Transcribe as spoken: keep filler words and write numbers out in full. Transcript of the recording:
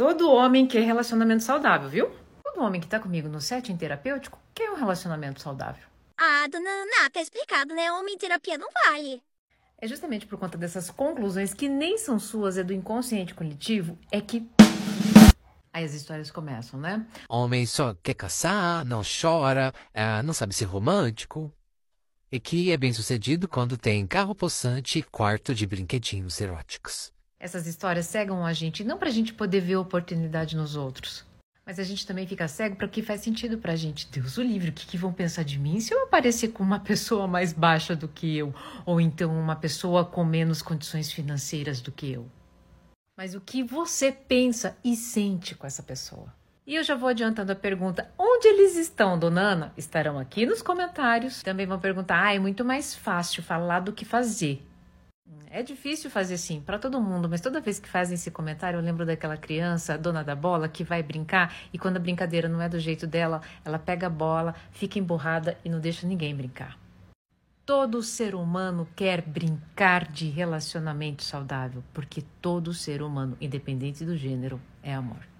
Todo homem quer relacionamento saudável, viu? Todo homem que tá comigo no setting terapêutico quer um relacionamento saudável. Ah, dona Ana, tá explicado, né? Homem em terapia não vale. É justamente por conta dessas conclusões que nem são suas, é do inconsciente coletivo, é que... aí as histórias começam, né? Homem só quer caçar, não chora, não sabe ser romântico. E que é bem sucedido quando tem carro possante e quarto de brinquedinhos eróticos. Essas histórias cegam a gente, não pra gente poder ver oportunidade nos outros. Mas a gente também fica cego para o que faz sentido pra gente. Deus o livre, o que, que vão pensar de mim se eu aparecer com uma pessoa mais baixa do que eu? Ou então uma pessoa com menos condições financeiras do que eu? Mas o que você pensa e sente com essa pessoa? E eu já vou adiantando a pergunta, onde eles estão, dona Ana? Estarão aqui nos comentários. Também vão perguntar, ah, é muito mais fácil falar do que fazer. É difícil fazer sim, para todo mundo, mas toda vez que fazem esse comentário eu lembro daquela criança, dona da bola, que vai brincar e quando a brincadeira não é do jeito dela, ela pega a bola, fica emburrada e não deixa ninguém brincar. Todo ser humano quer brincar de relacionamento saudável, porque todo ser humano, independente do gênero, é amor.